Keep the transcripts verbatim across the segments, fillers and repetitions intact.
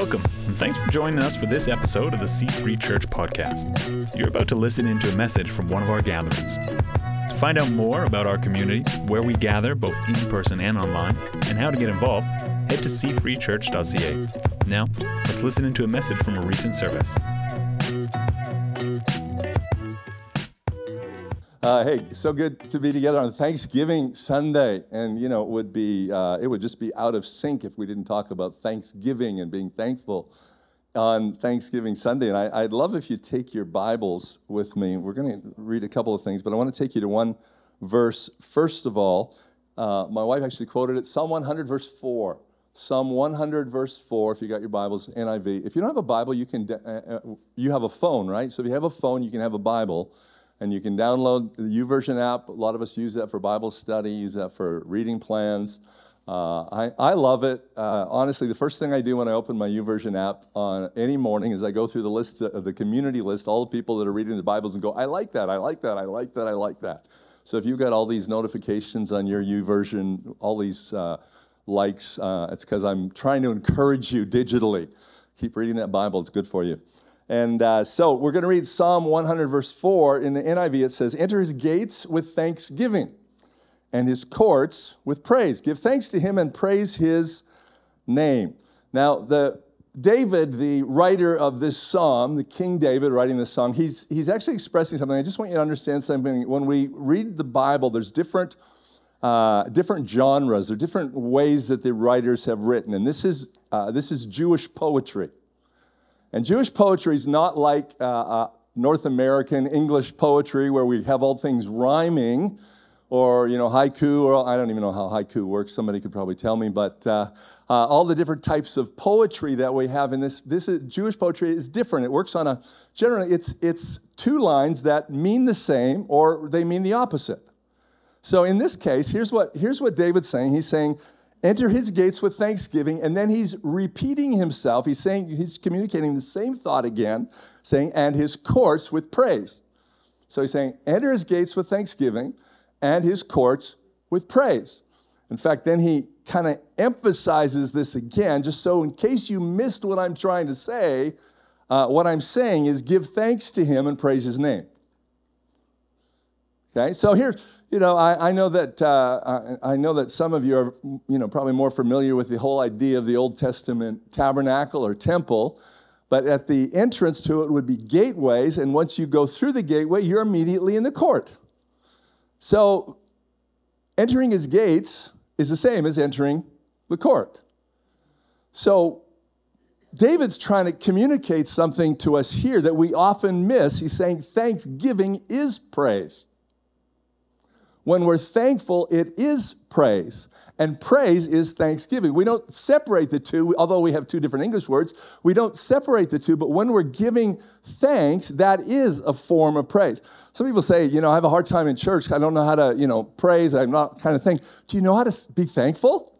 Welcome, and thanks for joining us for this episode of the C three Church podcast. You're about to listen into a message from one of our gatherings. To find out more about our community, where we gather both in person and online, and how to get involved, head to c three church dot c a. Now, let's listen into a message from a recent service. Uh, hey, so good to be together on Thanksgiving Sunday, and you know it would be uh, it would just be out of sync if we didn't talk about Thanksgiving and being thankful on Thanksgiving Sunday. And I, I'd love if you take your Bibles with me. We're going to read a couple of things, but I want to take you to one verse first of all. Uh, my wife actually quoted it, Psalm one hundred, verse four. Psalm one hundred, verse four. If you got your Bibles, N I V. If you don't have a Bible, you can uh, you have a phone, right? So if you have a phone, you can have a Bible. And you can download the YouVersion app. A lot of us use that for Bible study, use that for reading plans. Uh, I, I love it. Uh, honestly, the first thing I do when I open my YouVersion app on any morning is I go through the list of the community list, all the people that are reading the Bibles, and go, I like that, I like that, I like that, I like that. So if you've got all these notifications on your YouVersion, all these uh, likes, uh, it's because I'm trying to encourage you digitally. Keep reading that Bible, it's good for you. And uh, so we're going to read Psalm one hundred, verse four. In the N I V, it says, "Enter his gates with thanksgiving and his courts with praise. Give thanks to him and praise his name." Now, the David, the writer of this psalm, the King David writing this psalm, he's, he's actually expressing something. I just want you to understand something. When we read the Bible, there's different uh, different genres. There are different ways that the writers have written. And this is uh, this is Jewish poetry. And Jewish poetry is not like uh, uh, North American English poetry where we have all things rhyming or, you know, haiku, or I don't even know how haiku works. Somebody could probably tell me, but uh, uh, all the different types of poetry that we have in this, this is, Jewish poetry is different. It works on a, generally it's, it's two lines that mean the same or they mean the opposite. So in this case, here's what, here's what David's saying. He's saying, "Enter his gates with thanksgiving," and then he's repeating himself. He's saying, he's communicating the same thought again, saying, "and his courts with praise." So he's saying, "Enter his gates with thanksgiving and his courts with praise." In fact, then he kind of emphasizes this again, just so in case you missed what I'm trying to say, uh, what I'm saying is give thanks to him and praise his name. Okay, so here, you know, I, I know that uh, I, I know that some of you are, you know, probably more familiar with the whole idea of the Old Testament tabernacle or temple, but at the entrance to it would be gateways, and once you go through the gateway, you're immediately in the court. So entering his gates is the same as entering the court. So David's trying to communicate something to us here that we often miss. He's saying thanksgiving is praise. When we're thankful, it is praise, and praise is thanksgiving. We don't separate the two, although we have two different English words. We don't separate the two, but when we're giving thanks, that is a form of praise. Some people say, you know, I have a hard time in church. I don't know how to, you know, praise. I'm not kind of thing. Do you know how to be thankful?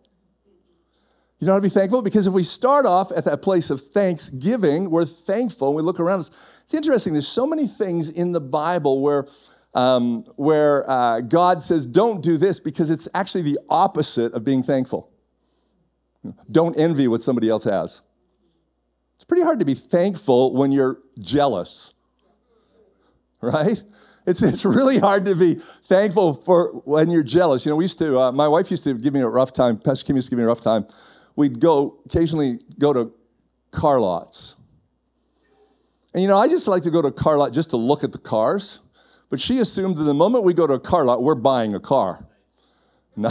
You know how to be thankful? Because if we start off at that place of thanksgiving, we're thankful, and we look around us. It's interesting. There's so many things in the Bible where Um, where uh, God says, don't do this, because it's actually the opposite of being thankful. Don't envy what somebody else has. It's pretty hard to be thankful when you're jealous, right? It's it's really hard to be thankful for when you're jealous. You know, we used to, uh, my wife used to give me a rough time, Pastor Kim used to give me a rough time. We'd go, occasionally go to car lots. And, you know, I just like to go to a car lot just to look at the cars. But she assumed that the moment we go to a car lot, we're buying a car. No.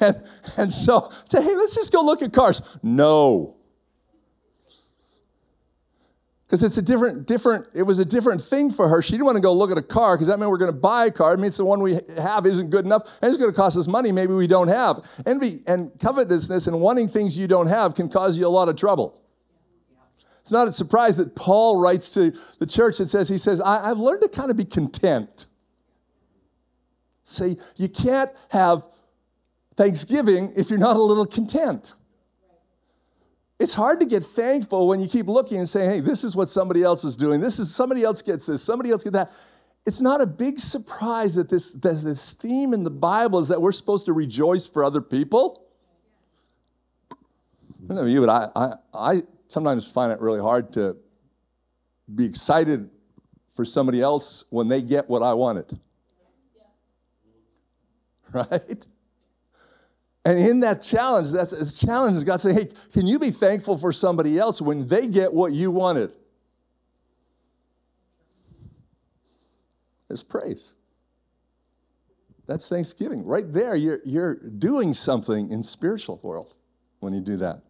and, and so, say, hey, let's just go look at cars. No. Because it's a different, different, it was a different thing for her. She didn't want to go look at a car, because that meant we're going to buy a car. It means the one we have isn't good enough, and it's going to cost us money maybe we don't have. Envy and covetousness and wanting things you don't have can cause you a lot of trouble. It's not a surprise that Paul writes to the church and says, he says, I, I've learned to kind of be content. See, you can't have thanksgiving if you're not a little content. It's hard to get thankful when you keep looking and saying, hey, this is what somebody else is doing. This is, somebody else gets this, somebody else gets that. It's not a big surprise that this, that this theme in the Bible is that we're supposed to rejoice for other people. I don't know you, but I, I, I sometimes find it really hard to be excited for somebody else when they get what I wanted. Right? And in that challenge, that's the challenge is God saying, hey, can you be thankful for somebody else when they get what you wanted? There's praise. That's thanksgiving. Right there, you're, you're doing something in spiritual world when you do that.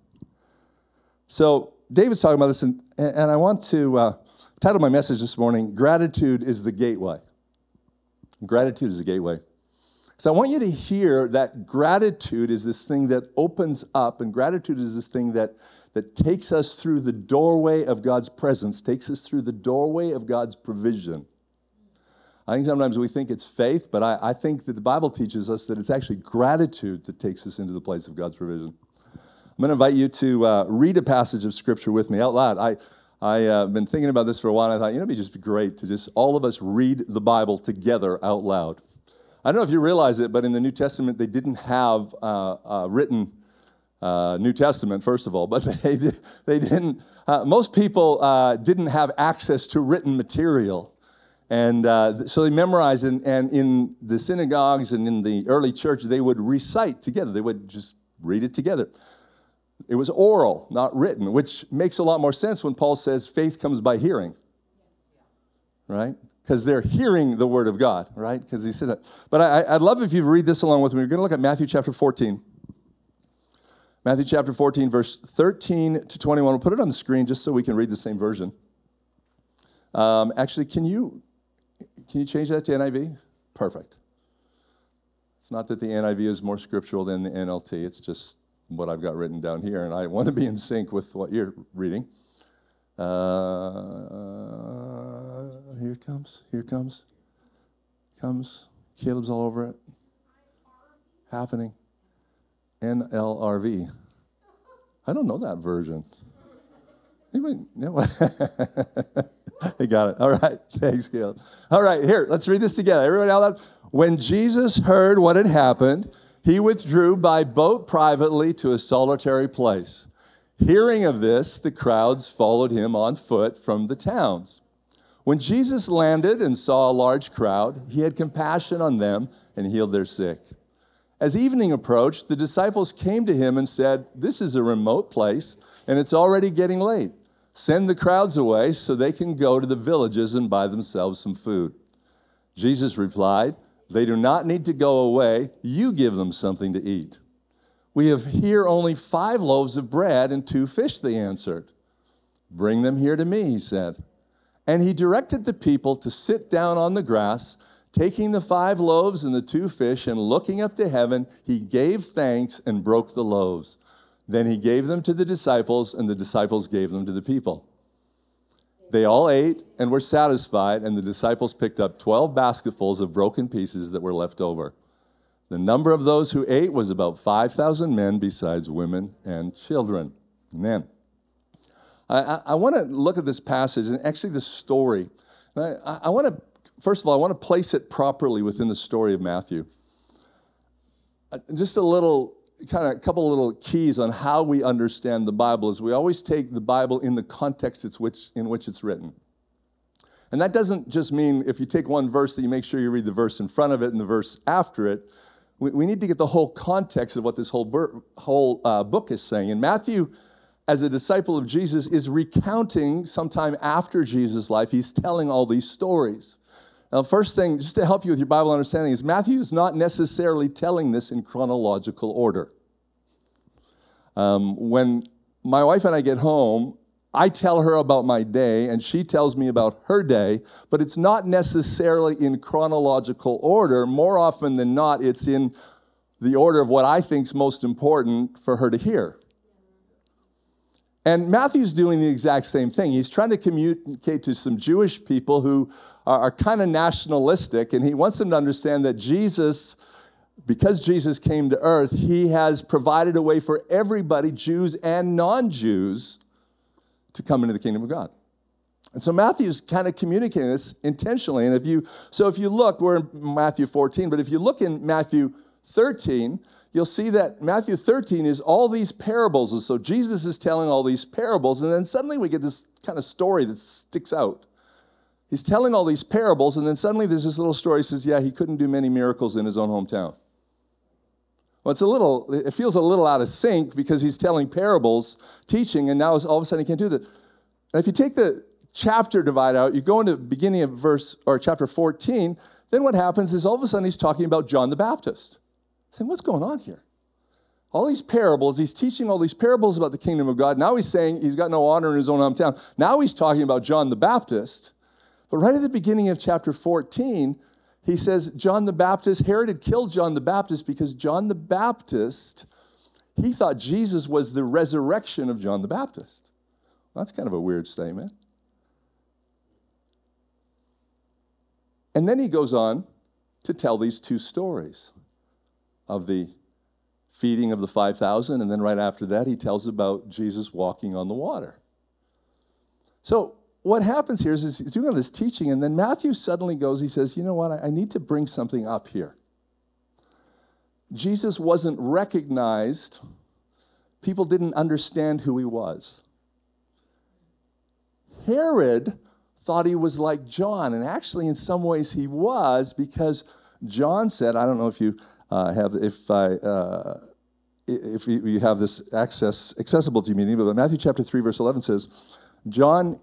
So David's talking about this, and, and I want to uh, title my message this morning, Gratitude is the Gateway. Gratitude is the gateway. So I want you to hear that gratitude is this thing that opens up, and gratitude is this thing that, that takes us through the doorway of God's presence, takes us through the doorway of God's provision. I think sometimes we think it's faith, but I, I think that the Bible teaches us that it's actually gratitude that takes us into the place of God's provision. I'm going to invite you to uh, read a passage of Scripture with me out loud. I, I've uh, been thinking about this for a while, and I thought, you know, it would be just great to just all of us read the Bible together out loud. I don't know if you realize it, but in the New Testament, they didn't have uh, uh, written uh, New Testament, first of all, but they, they didn't. Uh, most people uh, didn't have access to written material. And uh, so they memorized, and, and in the synagogues and in the early church, they would recite together. They would just read it together. It was oral, not written, which makes a lot more sense when Paul says faith comes by hearing, right? Because they're hearing the word of God, right? Because he said that. But I, I'd love if you read this along with me. We're going to look at Matthew chapter fourteen. Matthew chapter fourteen, verse thirteen to twenty-one. We'll put it on the screen just so we can read the same version. Um, actually, can you... Can you change that to N I V? Perfect. It's not that the N I V is more scriptural than the N L T. It's just what I've got written down here, and I want to be in sync with what you're reading. Uh, here it comes. Here it comes. Comes. Caleb's all over it. Happening. N L R V. I don't know that version. Anybody know? They got it. All right. Thanks, Caleb. All right. Here, let's read this together. Everybody out loud. When Jesus heard what had happened, he withdrew by boat privately to a solitary place. Hearing of this, the crowds followed him on foot from the towns. When Jesus landed and saw a large crowd, he had compassion on them and healed their sick. As evening approached, the disciples came to him and said, "This is a remote place, and it's already getting late. Send the crowds away so they can go to the villages and buy themselves some food." Jesus replied, "They do not need to go away. You give them something to eat." "We have here only five loaves of bread and two fish," they answered. "Bring them here to me," he said. And he directed the people to sit down on the grass, taking the five loaves and the two fish, and looking up to heaven, he gave thanks and broke the loaves. Then he gave them to the disciples, and the disciples gave them to the people. They all ate and were satisfied, and the disciples picked up twelve basketfuls of broken pieces that were left over. The number of those who ate was about five thousand men, besides women and children. Amen. I, I, I want to look at this passage, and actually this story. I, I want to, first of all, I want to place it properly within the story of Matthew. Just a little... kind of a couple little keys on how we understand the Bible is we always take the Bible in the context it's which, in which it's written. And that doesn't just mean if you take one verse that you make sure you read the verse in front of it and the verse after it. We, we need to get the whole context of what this whole, ber- whole uh, book is saying. And Matthew, as a disciple of Jesus, is recounting sometime after Jesus' life, he's telling all these stories. Now, first thing, just to help you with your Bible understanding, is Matthew is not necessarily telling this in chronological order. Um, when my wife and I get home, I tell her about my day, and she tells me about her day, but it's not necessarily in chronological order. More often than not, it's in the order of what I think is most important for her to hear. And Matthew's doing the exact same thing. He's trying to communicate to some Jewish people who are, are kind of nationalistic, and he wants them to understand that Jesus, because Jesus came to earth, he has provided a way for everybody, Jews and non-Jews, to come into the kingdom of God. And so Matthew's kind of communicating this intentionally. And if you, so if you look, we're in Matthew fourteen, but if you look in Matthew thirteen, you'll see that Matthew thirteen is all these parables. And so Jesus is telling all these parables, and then suddenly we get this kind of story that sticks out. He's telling all these parables, and then suddenly there's this little story that says, yeah, he couldn't do many miracles in his own hometown. Well, it's a little, it feels a little out of sync because he's telling parables, teaching, and now all of a sudden he can't do that. Now, if you take the chapter divide out, you go into the beginning of verse, or chapter fourteen, then what happens is all of a sudden he's talking about John the Baptist. Saying, what's going on here? All these parables, he's teaching all these parables about the kingdom of God. Now he's saying he's got no honor in his own hometown. Now he's talking about John the Baptist. But right at the beginning of chapter fourteen, he says, John the Baptist, Herod had killed John the Baptist because John the Baptist, he thought Jesus was the resurrection of John the Baptist. Well, that's kind of a weird statement. And then he goes on to tell these two stories of the feeding of the five thousand, and then right after that, he tells about Jesus walking on the water. So what happens here is he's doing all this teaching, and then Matthew suddenly goes, he says, you know what, I need to bring something up here. Jesus wasn't recognized. People didn't understand who he was. Herod thought he was like John, and actually in some ways he was, because John said, I don't know if you uh, have if I uh, if you have this access accessible to you, but Matthew chapter three verse eleven says, John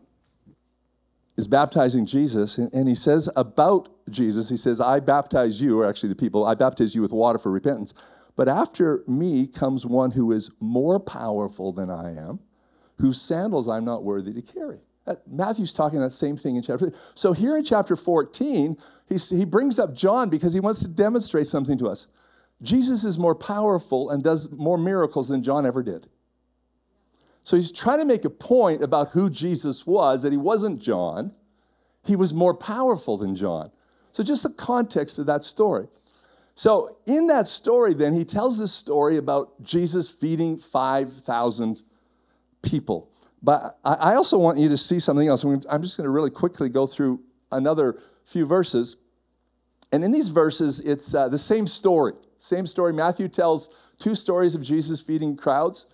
is baptizing Jesus, and, and he says about Jesus, he says, I baptize you, or actually the people, I baptize you with water for repentance, but after me comes one who is more powerful than I am, whose sandals I'm not worthy to carry. Matthew's talking that same thing in chapter three. So here in chapter fourteen, he, he brings up John because he wants to demonstrate something to us. Jesus is more powerful and does more miracles than John ever did. So he's trying to make a point about who Jesus was, that he wasn't John. He was more powerful than John. So just the context of that story. So in that story then, he tells this story about Jesus feeding five thousand people. But I also want you to see something else. I'm just going to really quickly go through another few verses. And in these verses, it's uh, the same story. Same story. Matthew tells two stories of Jesus feeding crowds.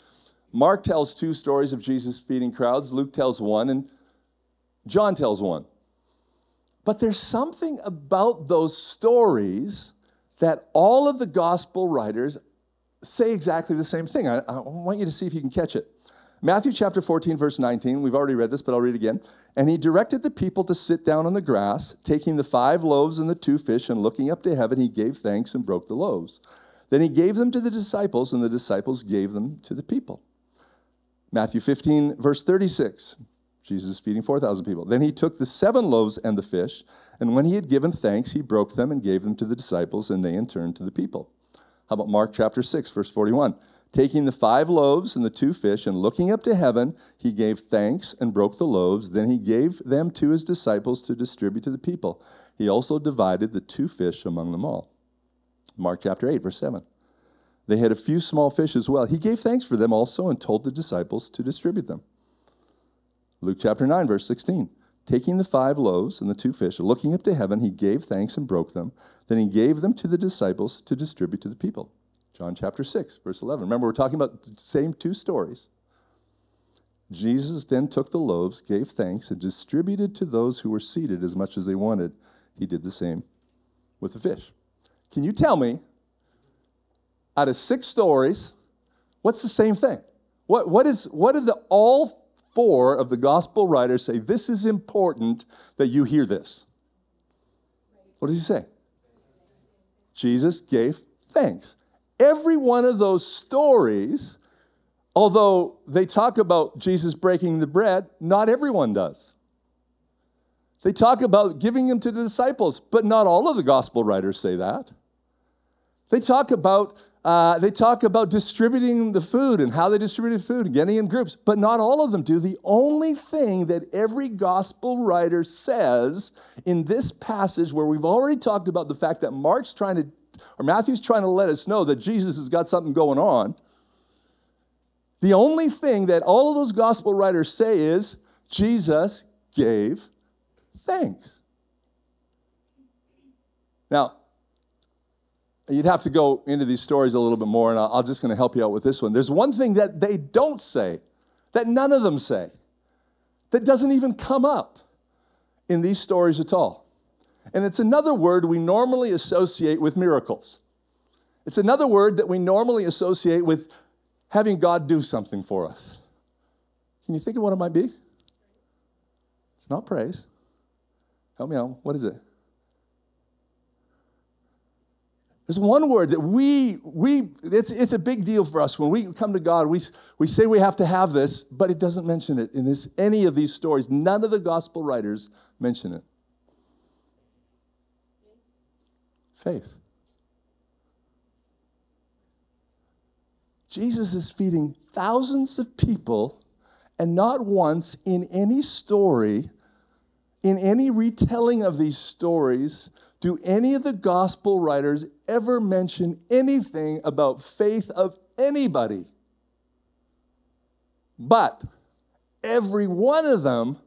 Mark tells two stories of Jesus feeding crowds. Luke tells one, and John tells one. But there's something about those stories that all of the gospel writers say exactly the same thing. I, I want you to see if you can catch it. Matthew chapter fourteen, verse nineteen, we've already read this, but I'll read it again. And he directed the people to sit down on the grass, taking the five loaves and the two fish, and looking up to heaven, he gave thanks and broke the loaves. Then he gave them to the disciples, and the disciples gave them to the people. Matthew fifteen, verse thirty-six, Jesus is feeding four thousand people. Then he took the seven loaves and the fish, and when he had given thanks, he broke them and gave them to the disciples, and they in turn to the people. How about Mark chapter six, verse forty-one? Taking the five loaves and the two fish and looking up to heaven, he gave thanks and broke the loaves. Then he gave them to his disciples to distribute to the people. He also divided the two fish among them all. Mark chapter eight, verse seven. They had a few small fish as well. He gave thanks for them also and told the disciples to distribute them. Luke chapter nine, verse sixteen. Taking the five loaves and the two fish, looking up to heaven, he gave thanks and broke them. Then he gave them to the disciples to distribute to the people. John chapter six, verse eleven. Remember, we're talking about the same two stories. Jesus then took the loaves, gave thanks, and distributed to those who were seated as much as they wanted. He did the same with the fish. Can you tell me, out of six stories, what's the same thing? What, what is, what are the all four of the gospel writers say, this is important that you hear this? What does he say? Jesus gave thanks. Every one of those stories, although they talk about Jesus breaking the bread, not everyone does. They talk about giving them to the disciples, but not all of the gospel writers say that. They talk about uh, they talk about distributing the food and how they distributed food and getting in groups, but not all of them do. The only thing that every gospel writer says in this passage, where we've already talked about the fact that Mark's trying to Or Matthew's trying to let us know that Jesus has got something going on. The only thing that all of those gospel writers say is, Jesus gave thanks. Now, you'd have to go into these stories a little bit more, and I'm just going to help you out with this one. There's one thing that they don't say, that none of them say, that doesn't even come up in these stories at all. And it's another word we normally associate with miracles. It's another word that we normally associate with having God do something for us. Can you think of what it might be? It's not praise. Help me out. What is it? There's one word that we, we it's, it's a big deal for us. When we come to God, we, we say we have to have this, but it doesn't mention it in this, any of these stories. None of the gospel writers mention it. Faith. Jesus is feeding thousands of people, and not once in any story, in any retelling of these stories, do any of the gospel writers ever mention anything about faith of anybody. But every one of them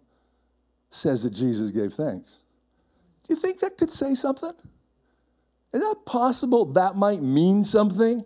says that Jesus gave thanks. Do you think that could say something? Is that possible that might mean something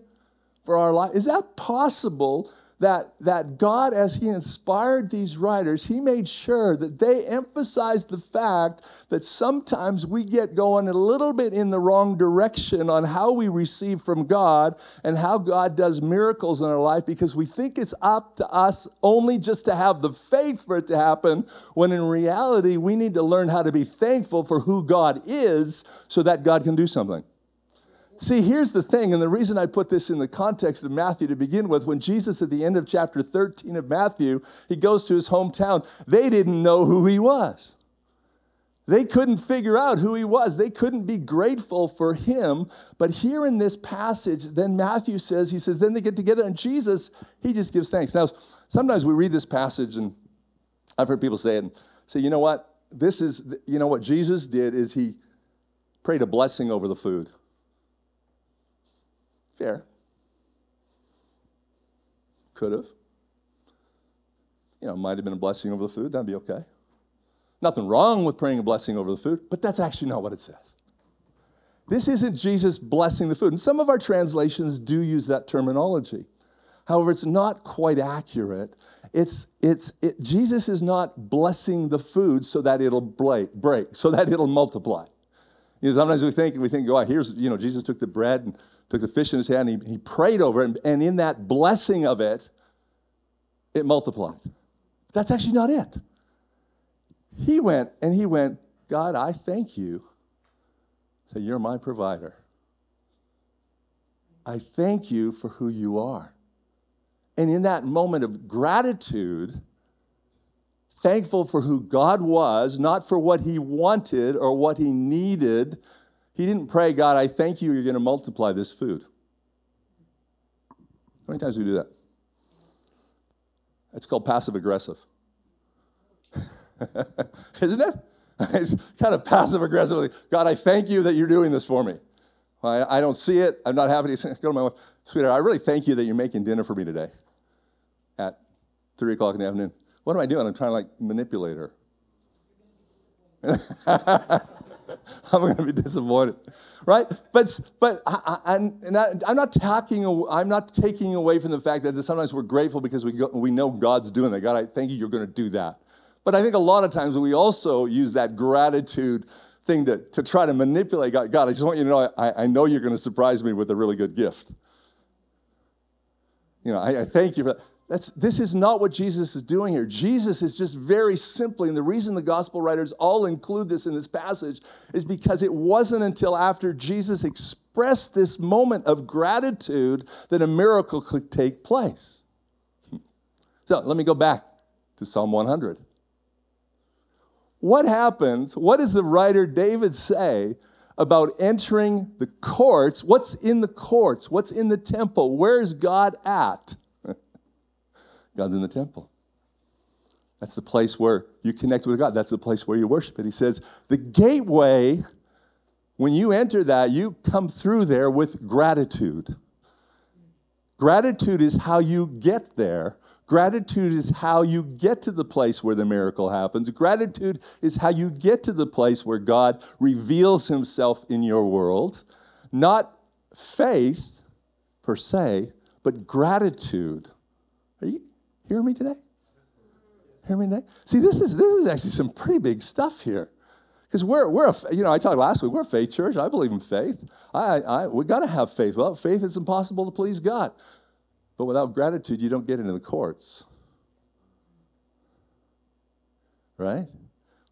for our life? Is that possible that, that God, as he inspired these writers, he made sure that they emphasized the fact that sometimes we get going a little bit in the wrong direction on how we receive from God and how God does miracles in our life, because we think it's up to us only just to have the faith for it to happen, when in reality we need to learn how to be thankful for who God is so that God can do something. See, here's the thing, and the reason I put this in the context of Matthew to begin with, when Jesus, at the end of chapter thirteen of Matthew, he goes to his hometown, they didn't know who he was. They couldn't figure out who he was. They couldn't be grateful for him. But here in this passage, then Matthew says, he says, then they get together, and Jesus, he just gives thanks. Now, sometimes we read this passage, and I've heard people say it, and say, you know what, this is, you know what Jesus did is he prayed a blessing over the food. Fair. Could have. You know, might have been a blessing over the food. That'd be okay. Nothing wrong with praying a blessing over the food, but that's actually not what it says. This isn't Jesus blessing the food. And some of our translations do use that terminology. However, it's not quite accurate. It's it's it, Jesus is not blessing the food so that it'll break, break so that it'll multiply. You know, sometimes we think we think, oh, here's you know, Jesus took the bread and took the fish in his hand, and he, he prayed over it, and, and in that blessing of it, it multiplied. That's actually not it. He went, and he went, God, I thank you that you're my provider. I thank you for who you are. And in that moment of gratitude, thankful for who God was, not for what he wanted or what he needed, he didn't pray, God, I thank you, you're going to multiply this food. How many times do we do that? That's called passive-aggressive. Isn't it? It's kind of passive-aggressive. God, I thank you that you're doing this for me. I, I don't see it. I'm not happy to go to my wife. Sweetheart, I really thank you that you're making dinner for me today at three o'clock in the afternoon. What am I doing? I'm trying to, like, manipulate her. I'm going to be disappointed, right? But but I, I, I'm, not, I'm not talking. I'm not taking away from the fact that sometimes we're grateful because we go, we know God's doing that. God, I thank you. You're going to do that. But I think a lot of times we also use that gratitude thing to to try to manipulate God. God, I just want you to know. I, I know you're going to surprise me with a really good gift. You know, I, I thank you for that. That's, this is not what Jesus is doing here. Jesus is just very simply, and the reason the gospel writers all include this in this passage is because it wasn't until after Jesus expressed this moment of gratitude that a miracle could take place. So let me go back to Psalm one hundred. What happens, what does the writer David say about entering the courts? What's in the courts? What's in the temple? Where's God at? God's in the temple. That's the place where you connect with God. That's the place where you worship. And he says, the gateway, when you enter that, you come through there with gratitude. Gratitude is how you get there. Gratitude is how you get to the place where the miracle happens. Gratitude is how you get to the place where God reveals himself in your world. Not faith per se, but gratitude. Are you hearing me today? Hear me today? See, this is this is actually some pretty big stuff here. Because we're, we're a, you know, I talked last week, we're a faith church. I believe in faith. I, I, we got to have faith. Well, faith is impossible to please God. But without gratitude, you don't get into the courts. Right?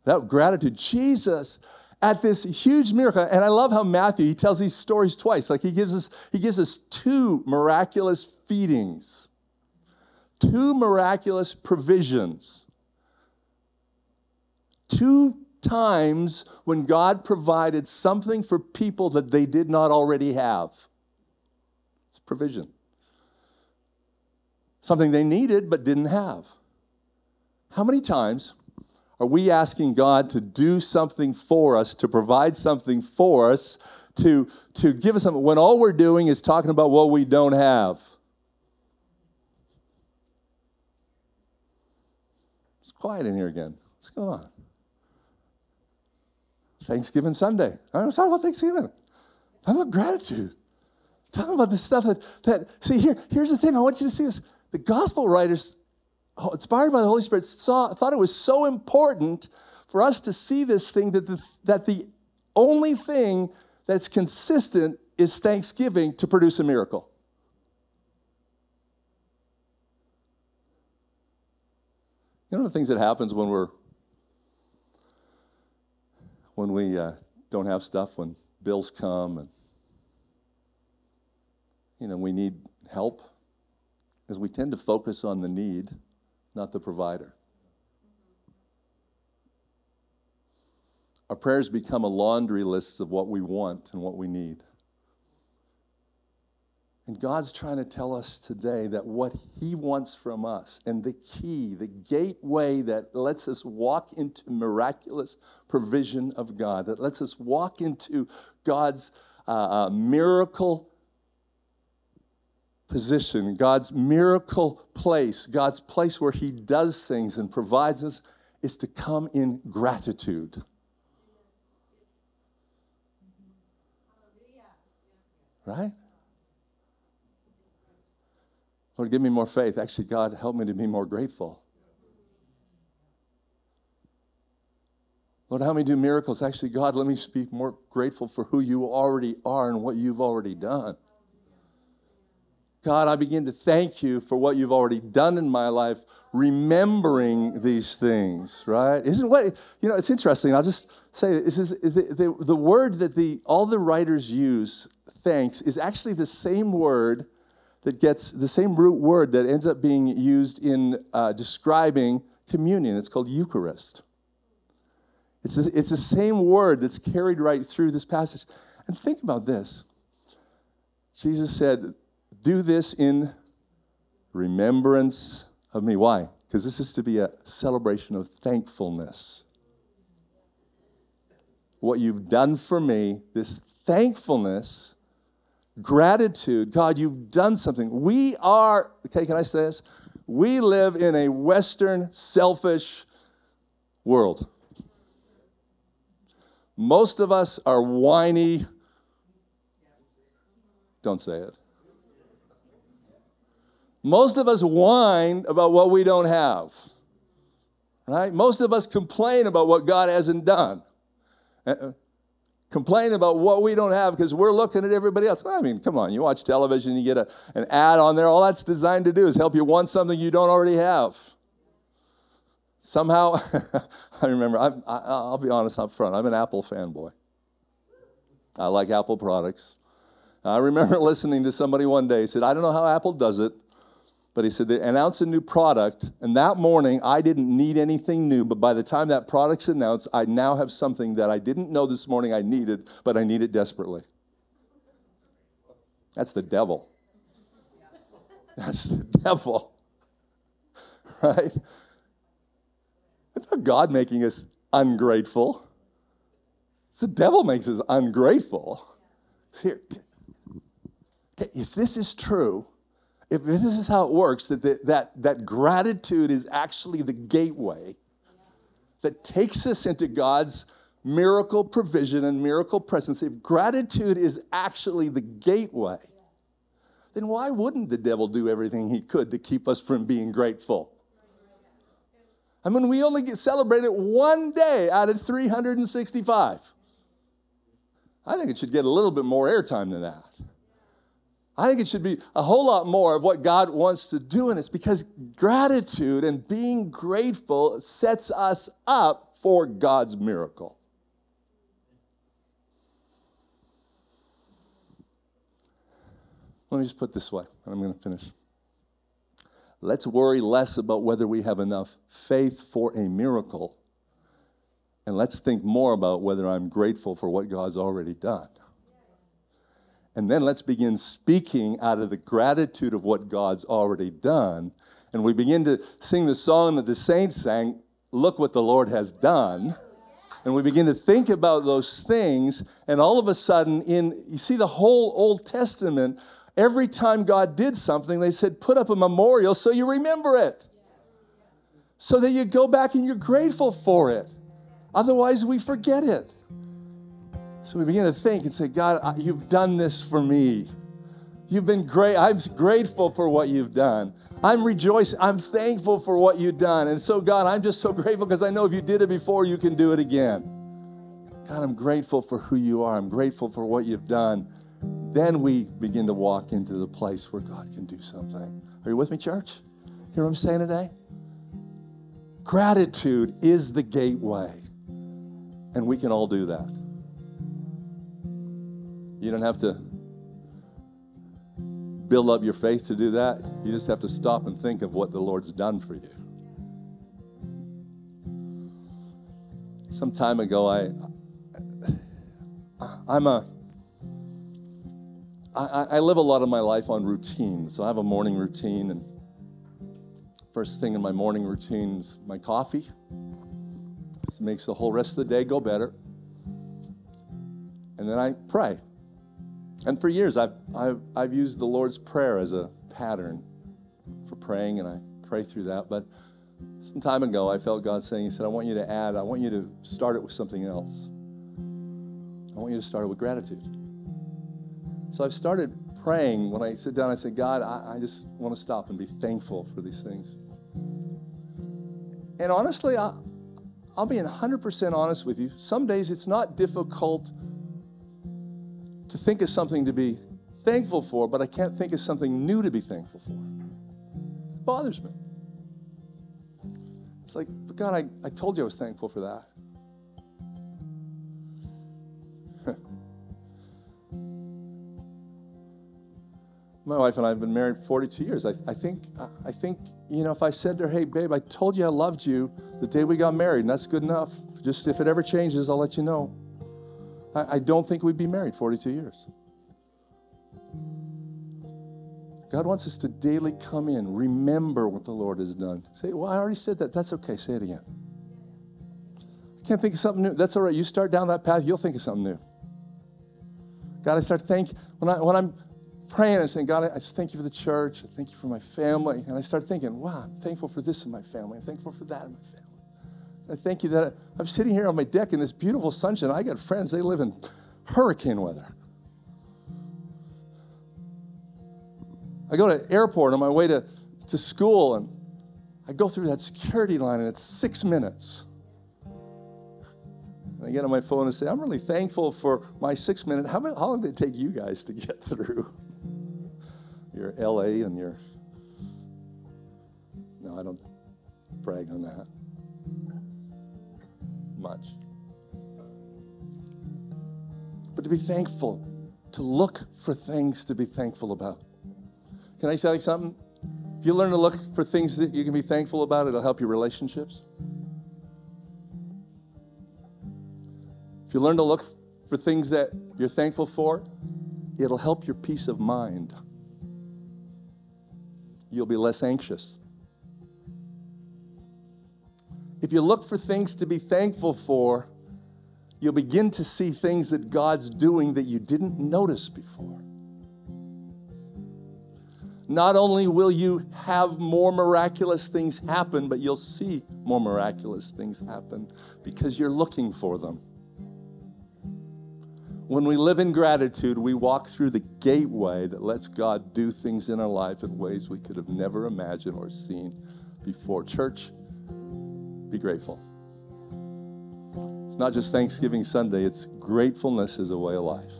Without gratitude, Jesus, at this huge miracle, and I love how Matthew, he tells these stories twice. Like he gives us, he gives us two miraculous feedings, two miraculous provisions, two times when God provided something for people that they did not already have. It's provision. Something they needed but didn't have. How many times are we asking God to do something for us, to provide something for us, to, to give us something, when all we're doing is talking about what we don't have? It's quiet in here again. What's going on? Thanksgiving Sunday. I'm talking about Thanksgiving. I'm talking about gratitude. I'm talking about the stuff that, that see, here, here's the thing. I want you to see this. The gospel writers, inspired by the Holy Spirit, saw, thought it was so important for us to see this thing that the, that the only thing that's consistent is thanksgiving to produce a miracle. You know the things that happens when we're When we uh, don't have stuff, when bills come and, you know, we need help, because we tend to focus on the need, not the provider. Our prayers become a laundry list of what we want and what we need. And God's trying to tell us today that what he wants from us, and the key, the gateway that lets us walk into miraculous provision of God, that lets us walk into God's uh, uh, miracle position, God's miracle place, God's place where he does things and provides us, is to come in gratitude. Right? Lord, give me more faith. Actually, God, help me to be more grateful. Lord, help me do miracles. Actually, God, let me be more grateful for who you already are and what you've already done. God, I begin to thank you for what you've already done in my life, remembering these things, right? Isn't what, you know, it's interesting. I'll just say this is, is the, the, the word that the all the writers use, thanks, is actually the same word that gets the same root word that ends up being used in uh, describing communion. It's called Eucharist. It's the, it's the same word that's carried right through this passage. And think about this. Jesus said, do this in remembrance of me. Why? Because this is to be a celebration of thankfulness. What you've done for me, this thankfulness, gratitude. God, you've done something. We are, okay, can I say this? We live in a Western, selfish world. Most of us are whiny. Don't say it. Most of us whine about what we don't have. Right? Most of us complain about what God hasn't done. Uh-uh. Complain about what we don't have because we're looking at everybody else. Well, I mean, come on, you watch television, you get a, an ad on there. All that's designed to do is help you want something you don't already have. Somehow, I remember, I'm, I, I'll be honest up front, I'm an Apple fanboy. I like Apple products. I remember listening to somebody one day, he said, I don't know how Apple does it, but he said, they announce a new product, and that morning, I didn't need anything new, but by the time that product's announced, I now have something that I didn't know this morning I needed, but I need it desperately. That's the devil. That's the devil. Right? It's not God making us ungrateful. It's the devil makes us ungrateful. Here, if this is true, if this is how it works, that, the, that that gratitude is actually the gateway that takes us into God's miracle provision and miracle presence, if gratitude is actually the gateway, then why wouldn't the devil do everything he could to keep us from being grateful? I mean, we only get celebrated one day out of three hundred sixty-five. I think it should get a little bit more airtime than that. I think it should be a whole lot more of what God wants to do in us, because gratitude and being grateful sets us up for God's miracle. Let me just put it this way, and I'm going to finish. Let's worry less about whether we have enough faith for a miracle, and let's think more about whether I'm grateful for what God's already done. And then let's begin speaking out of the gratitude of what God's already done. And we begin to sing the song that the saints sang, "Look What the Lord Has Done." And we begin to think about those things. And all of a sudden, in you see the whole Old Testament, every time God did something, they said, put up a memorial so you remember it. So that you go back and you're grateful for it. Otherwise, we forget it. So we begin to think and say, God, you've done this for me. You've been great. I'm grateful for what you've done. I'm rejoicing. I'm thankful for what you've done. And so, God, I'm just so grateful because I know if you did it before, you can do it again. God, I'm grateful for who you are. I'm grateful for what you've done. Then we begin to walk into the place where God can do something. Are you with me, church? Hear what I'm saying today? Gratitude is the gateway. And we can all do that. You don't have to build up your faith to do that. You just have to stop and think of what the Lord's done for you. Some time ago, I, I'm a, I, I live a lot of my life on routine. So I have a morning routine, and first thing in my morning routine is my coffee. This makes the whole rest of the day go better. And then I pray. And for years, I've, I've, I've used the Lord's Prayer as a pattern for praying, and I pray through that. But some time ago, I felt God saying, he said, I want you to add, I want you to start it with something else. I want you to start it with gratitude. So I've started praying. When I sit down, I say, God, I, I just want to stop and be thankful for these things. And honestly, I, I'll be one hundred percent honest with you. Some days it's not difficult to think of something to be thankful for, but I can't think of something new to be thankful for. It bothers me. It's like, but God, I, I told you I was thankful for that. My wife and I have been married forty-two years. I, I think, I, I think, you know, if I said to her, hey, babe, I told you I loved you the day we got married, and that's good enough. Just if it ever changes, I'll let you know. I don't think we'd be married forty-two years. God wants us to daily come in, remember what the Lord has done. Say, well, I already said that. That's okay. Say it again. I can't think of something new. That's all right. You start down that path, you'll think of something new. God, I start thanking. When, I, when I'm praying and saying, God, I just thank you for the church. I thank you for my family. And I start thinking, wow, I'm thankful for this in my family. I'm thankful for that in my family. I thank you that I'm sitting here on my deck in this beautiful sunshine. I got friends, they live in hurricane weather. I go to the airport on my way to, to school, and I go through that security line, and it's six minutes. And I get on my phone and say, I'm really thankful for my six minute. How, how long did it take you guys to get through? Your L A and your... No, I don't brag on that. Much. But to be thankful, to look for things to be thankful about. Can I tell you something? If you learn to look for things that you can be thankful about, it'll help your relationships. If you learn to look for things that you're thankful for, it'll help your peace of mind. You'll be less anxious. If you look for things to be thankful for, you'll begin to see things that God's doing that you didn't notice before. Not only will you have more miraculous things happen, but you'll see more miraculous things happen because you're looking for them. When we live in gratitude, we walk through the gateway that lets God do things in our life in ways we could have never imagined or seen before. Church, be grateful. It's not just Thanksgiving Sunday, it's gratefulness is a way of life.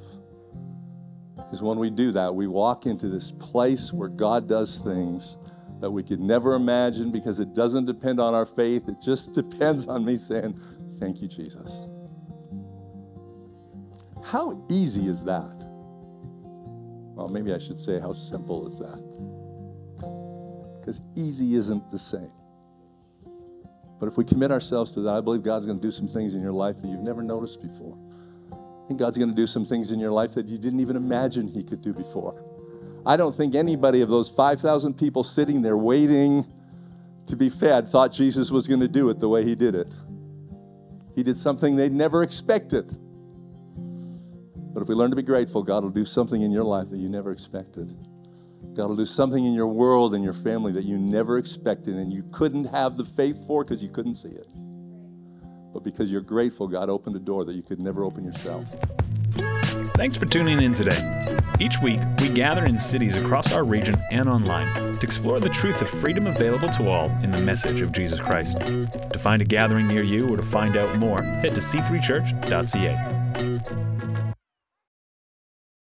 Because when we do that, we walk into this place where God does things that we could never imagine, because it doesn't depend on our faith. It just depends on me saying, thank you, Jesus. How easy is that? Well, maybe I should say, how simple is that? Because easy isn't the same. But if we commit ourselves to that, I believe God's going to do some things in your life that you've never noticed before. I think God's going to do some things in your life that you didn't even imagine he could do before. I don't think anybody of those five thousand people sitting there waiting to be fed thought Jesus was going to do it the way he did it. He did something they'd never expected. But if we learn to be grateful, God will do something in your life that you never expected. God will do something in your world and your family that you never expected and you couldn't have the faith for because you couldn't see it. But because you're grateful, God opened a door that you could never open yourself. Thanks for tuning in today. Each week, we gather in cities across our region and online to explore the truth of freedom available to all in the message of Jesus Christ. To find a gathering near you or to find out more, head to c three church dot c a.